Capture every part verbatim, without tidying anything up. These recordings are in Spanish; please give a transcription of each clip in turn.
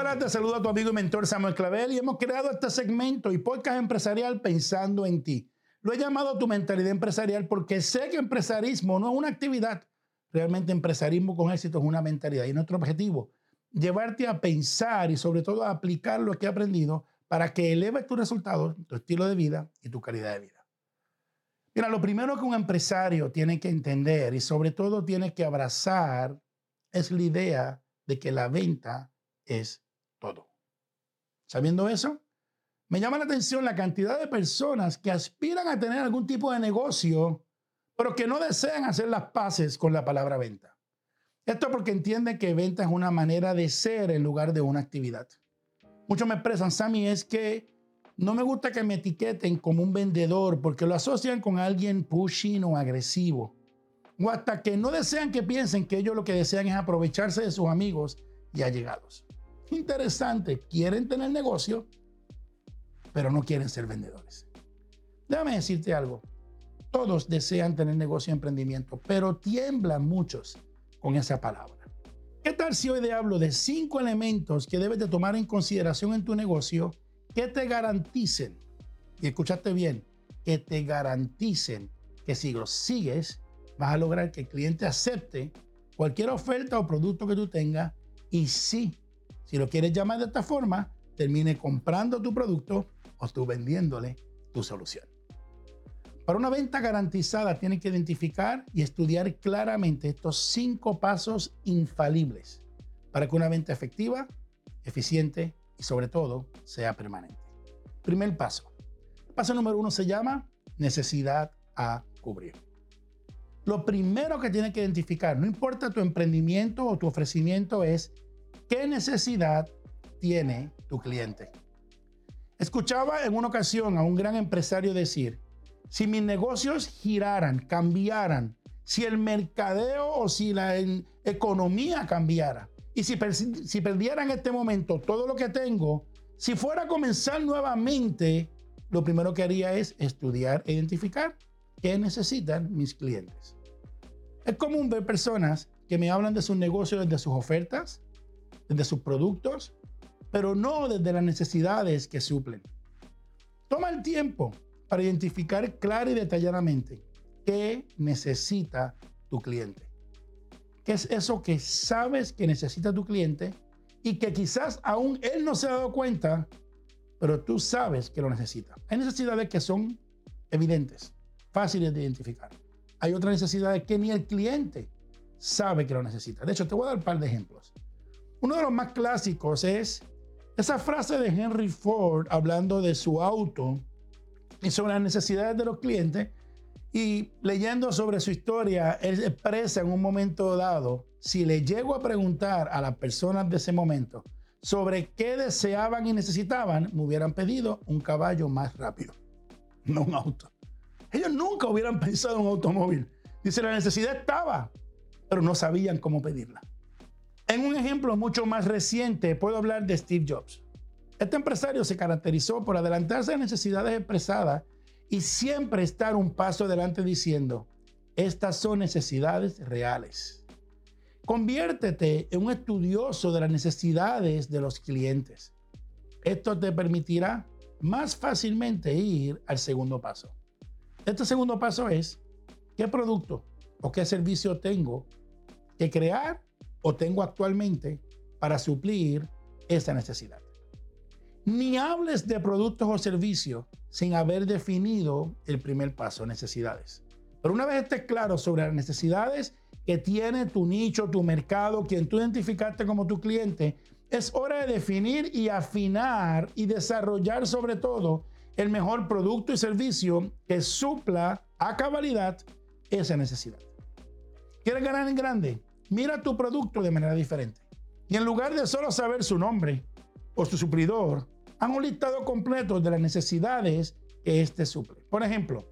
Hola, te saludo a tu amigo y mentor Samuel Clavell y hemos creado este segmento y podcast empresarial pensando en ti. Lo he llamado tu mentalidad empresarial porque sé que empresarismo no es una actividad. Realmente empresarismo con éxito es una mentalidad y nuestro objetivo es llevarte a pensar y sobre todo a aplicar lo que he aprendido para que eleves tus resultados, tu estilo de vida y tu calidad de vida. Mira, lo primero que un empresario tiene que entender y sobre todo tiene que abrazar es la idea de que la venta es todo. Sabiendo eso, me llama la atención la cantidad de personas que aspiran a tener algún tipo de negocio, pero que no desean hacer las paces con la palabra venta. Esto porque entienden que venta es una manera de ser en lugar de una actividad. Muchos me expresan, Sammy, es que no me gusta que me etiqueten como un vendedor porque lo asocian con alguien pushing o agresivo. O hasta que no desean que piensen que ellos lo que desean es aprovecharse de sus amigos y allegados. Interesante, quieren tener negocio, pero no quieren ser vendedores. Déjame decirte algo. Todos desean tener negocio y emprendimiento, pero tiemblan muchos con esa palabra. ¿Qué tal si hoy te hablo de cinco elementos que debes de tomar en consideración en tu negocio que te garanticen, y escuchaste bien, que te garanticen que si los sigues, vas a lograr que el cliente acepte cualquier oferta o producto que tú tengas y sí, si lo quieres llamar de esta forma, termine comprando tu producto o tú vendiéndole tu solución. Para una venta garantizada, tienes que identificar y estudiar claramente estos cinco pasos infalibles para que una venta efectiva, eficiente y sobre todo sea permanente. Primer paso. El paso número uno se llama necesidad a cubrir. Lo primero que tienes que identificar, no importa tu emprendimiento o tu ofrecimiento, es ¿qué necesidad tiene tu cliente? Escuchaba en una ocasión a un gran empresario decir, si mis negocios giraran, cambiaran, si el mercadeo o si la economía cambiara, y si, per- si perdiera en este momento todo lo que tengo, si fuera a comenzar nuevamente, lo primero que haría es estudiar e identificar qué necesitan mis clientes. Es común ver personas que me hablan de sus negocios desde sus ofertas, desde sus productos, pero no desde las necesidades que suplen. Toma el tiempo para identificar clara y detalladamente qué necesita tu cliente. ¿Qué es eso que sabes que necesita tu cliente y que quizás aún él no se ha dado cuenta, pero tú sabes que lo necesita? Hay necesidades que son evidentes, fáciles de identificar. Hay otras necesidades que ni el cliente sabe que lo necesita. De hecho, te voy a dar un par de ejemplos. Uno de los más clásicos es esa frase de Henry Ford hablando de su auto y sobre las necesidades de los clientes, y leyendo sobre su historia, él expresa en un momento dado, si le llego a preguntar a las personas de ese momento sobre qué deseaban y necesitaban, me hubieran pedido un caballo más rápido, no un auto. Ellos nunca hubieran pensado en un automóvil. Dice, la necesidad estaba, pero no sabían cómo pedirla. En un ejemplo mucho más reciente, puedo hablar de Steve Jobs. Este empresario se caracterizó por adelantarse a necesidades expresadas y siempre estar un paso adelante diciendo, estas son necesidades reales. Conviértete en un estudioso de las necesidades de los clientes. Esto te permitirá más fácilmente ir al segundo paso. Este segundo paso es, ¿qué producto o qué servicio tengo que crear o tengo actualmente para suplir esa necesidad? Ni hables de productos o servicios sin haber definido el primer paso, necesidades. Pero una vez estés claro sobre las necesidades que tiene tu nicho, tu mercado, quien tú identificaste como tu cliente, es hora de definir y afinar y desarrollar sobre todo el mejor producto y servicio que supla a cabalidad esa necesidad. ¿Quieres ganar en grande? Mira tu producto de manera diferente. Y en lugar de solo saber su nombre o su suplidor, han un listado completo de las necesidades que este suple. Por ejemplo,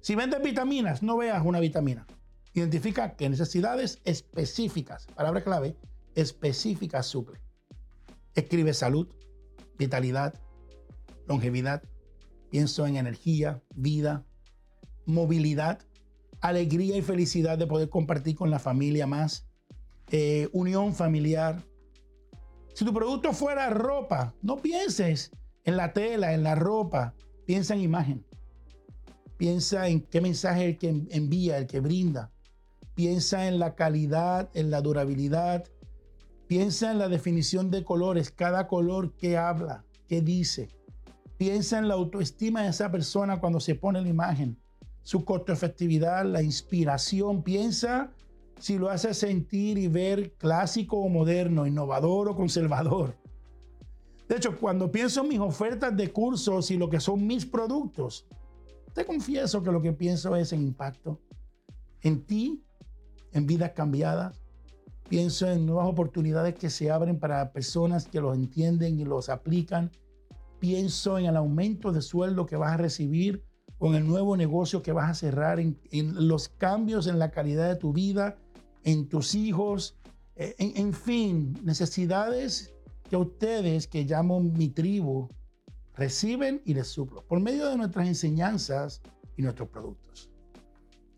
si vendes vitaminas, no veas una vitamina. Identifica qué necesidades específicas, palabra clave, específicas suple. Escribe salud, vitalidad, longevidad, pienso en energía, vida, movilidad, alegría y felicidad de poder compartir con la familia más, eh, unión familiar, Si tu producto fuera ropa, no pienses en la tela, en la ropa. Piensa en imagen. Piensa en qué mensaje el que envía, el que brinda. Piensa en la calidad, en la durabilidad. Piensa en la definición de colores, cada color que habla, que dice. Piensa en la autoestima de esa persona cuando se pone la imagen, su costo-efectividad, la inspiración. Piensa si lo hace sentir y ver clásico o moderno, innovador o conservador. De hecho, cuando pienso en mis ofertas de cursos y lo que son mis productos, te confieso que lo que pienso es en impacto, en ti, en vidas cambiadas. Pienso en nuevas oportunidades que se abren para personas que los entienden y los aplican. Pienso en el aumento de sueldo que vas a recibir o en el nuevo negocio que vas a cerrar, en, en los cambios en la calidad de tu vida, en tus hijos, en, en fin, necesidades que ustedes, que llamo mi tribu, reciben y les suplo por medio de nuestras enseñanzas y nuestros productos.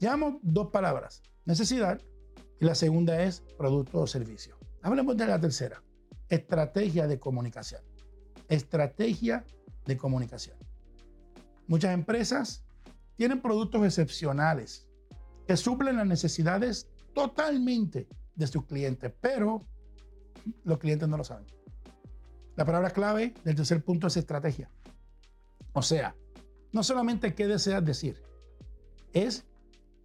Llamo dos palabras, necesidad, y la segunda es producto o servicio. Hablemos de la tercera, estrategia de comunicación. Estrategia de comunicación. Muchas empresas tienen productos excepcionales que suplen las necesidades totalmente de sus clientes, pero los clientes no lo saben. La palabra clave del tercer punto es estrategia. O sea, no solamente qué deseas decir, es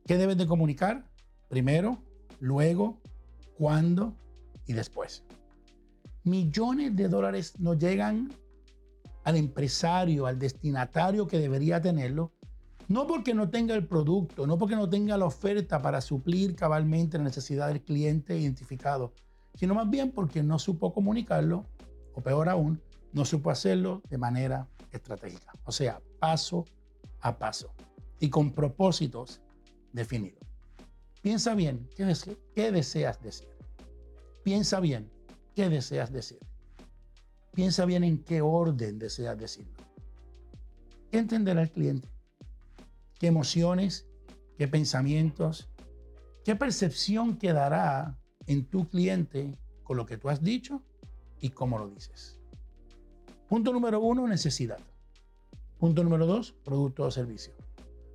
qué debes de comunicar primero, luego, cuándo y después. Millones de dólares no llegan al empresario, al destinatario que debería tenerlo, no porque no tenga el producto, no porque no tenga la oferta para suplir cabalmente la necesidad del cliente identificado, sino más bien porque no supo comunicarlo, o peor aún, no supo hacerlo de manera estratégica. O sea, paso a paso y con propósitos definidos. Piensa bien, ¿qué, dese- qué deseas decir? Piensa bien, ¿qué deseas decir? Piensa bien en qué orden deseas decirlo. ¿Qué entenderá el cliente? ¿Qué emociones? ¿Qué pensamientos? ¿Qué percepción quedará en tu cliente con lo que tú has dicho y cómo lo dices? Punto número uno, necesidad. Punto número dos, producto o servicio.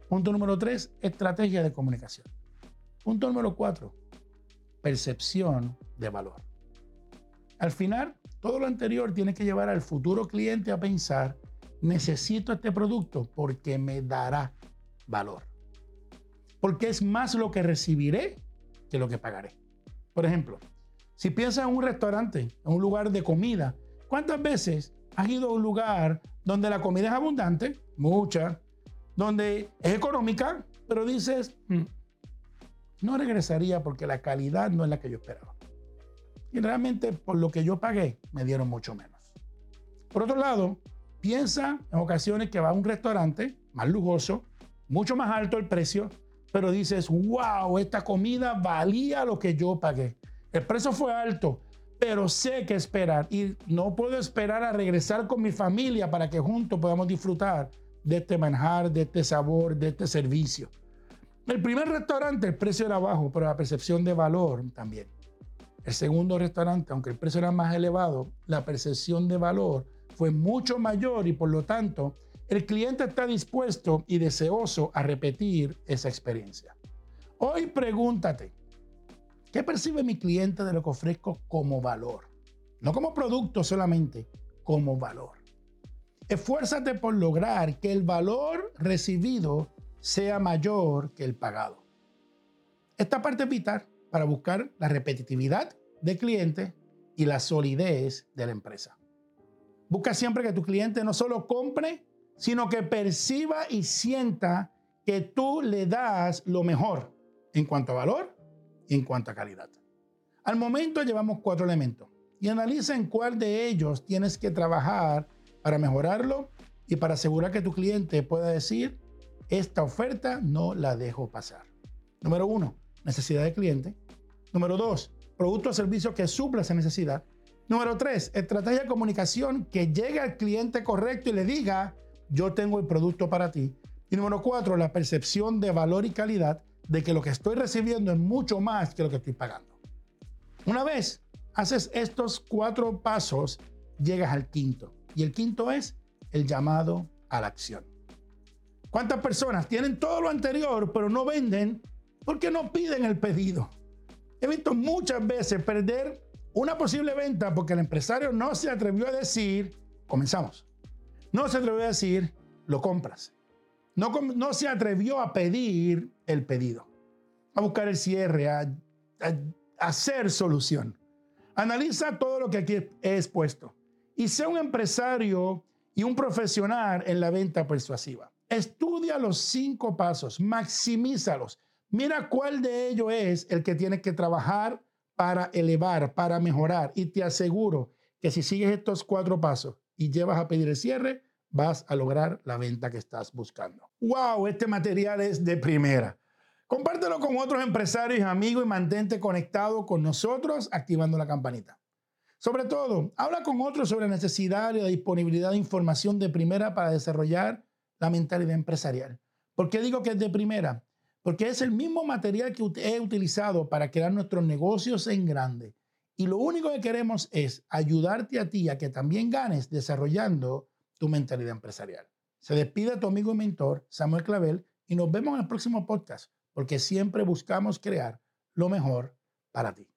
Punto número tres, estrategia de comunicación. Punto número cuatro, percepción de valor. Al final, todo lo anterior tiene que llevar al futuro cliente a pensar: necesito este producto porque me dará valor. Porque es más lo que recibiré que lo que pagaré. Por ejemplo, si piensas en un restaurante, en un lugar de comida, ¿cuántas veces has ido a un lugar donde la comida es abundante? Muchas. Donde es económica, pero dices, mm, no regresaría porque la calidad no es la que yo esperaba. Y realmente por lo que yo pagué, me dieron mucho menos. Por otro lado, piensa en ocasiones que vas a un restaurante más lujoso, mucho más alto el precio, pero dices, wow, esta comida valía lo que yo pagué. El precio fue alto, pero sé que esperar y no puedo esperar a regresar con mi familia para que juntos podamos disfrutar de este manjar, de este sabor, de este servicio. El primer restaurante, el precio era bajo, pero la percepción de valor también. El segundo restaurante, aunque el precio era más elevado, la percepción de valor fue mucho mayor y por lo tanto el cliente está dispuesto y deseoso a repetir esa experiencia. Hoy pregúntate, ¿qué percibe mi cliente de lo que ofrezco como valor? No como producto solamente, como valor. Esfuérzate por lograr que el valor recibido sea mayor que el pagado. Esta parte es vital para buscar la repetitividad de cliente y la solidez de la empresa. Busca siempre que tu cliente no solo compre, sino que perciba y sienta que tú le das lo mejor en cuanto a valor y en cuanto a calidad. Al momento llevamos cuatro elementos y analiza en cuál de ellos tienes que trabajar para mejorarlo y para asegurar que tu cliente pueda decir, esta oferta no la dejo pasar. Número uno, necesidad del cliente. Número dos, producto o servicio que supla esa necesidad. Número tres, estrategia de comunicación que llegue al cliente correcto y le diga, yo tengo el producto para ti. Y número cuatro, la percepción de valor y calidad de que lo que estoy recibiendo es mucho más que lo que estoy pagando. Una vez Haces estos cuatro pasos, llegas al quinto. Y el quinto es el llamado a la acción. ¿Cuántas personas tienen todo lo anterior, pero no venden porque no piden el pedido? He visto muchas veces perder una posible venta porque el empresario no se atrevió a decir, comenzamos. No se atrevió a decir, lo compras. No, no se atrevió a pedir el pedido, a buscar el cierre, a, a, a hacer solución. Analiza todo lo que aquí he expuesto y sé un empresario y un profesional en la venta persuasiva. Estudia los cinco pasos, maximízalos. Mira cuál de ellos es el que tienes que trabajar para elevar, para mejorar. Y te aseguro que si sigues estos cuatro pasos y llevas a pedir el cierre, vas a lograr la venta que estás buscando. ¡Wow! Este material es de primera. Compártelo con otros empresarios y amigos y mantente conectado con nosotros activando la campanita. Sobre todo, habla con otros sobre la necesidad y la disponibilidad de información de primera para desarrollar la mentalidad empresarial. ¿Por qué digo que es de primera? Porque es el mismo material que he utilizado para crear nuestros negocios en grande. Y lo único que queremos es ayudarte a ti a que también ganes desarrollando tu mentalidad empresarial. Se despide tu amigo y mentor, Samuel Clavell, y nos vemos en el próximo podcast, porque siempre buscamos crear lo mejor para ti.